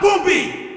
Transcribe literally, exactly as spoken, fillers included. Pumbi!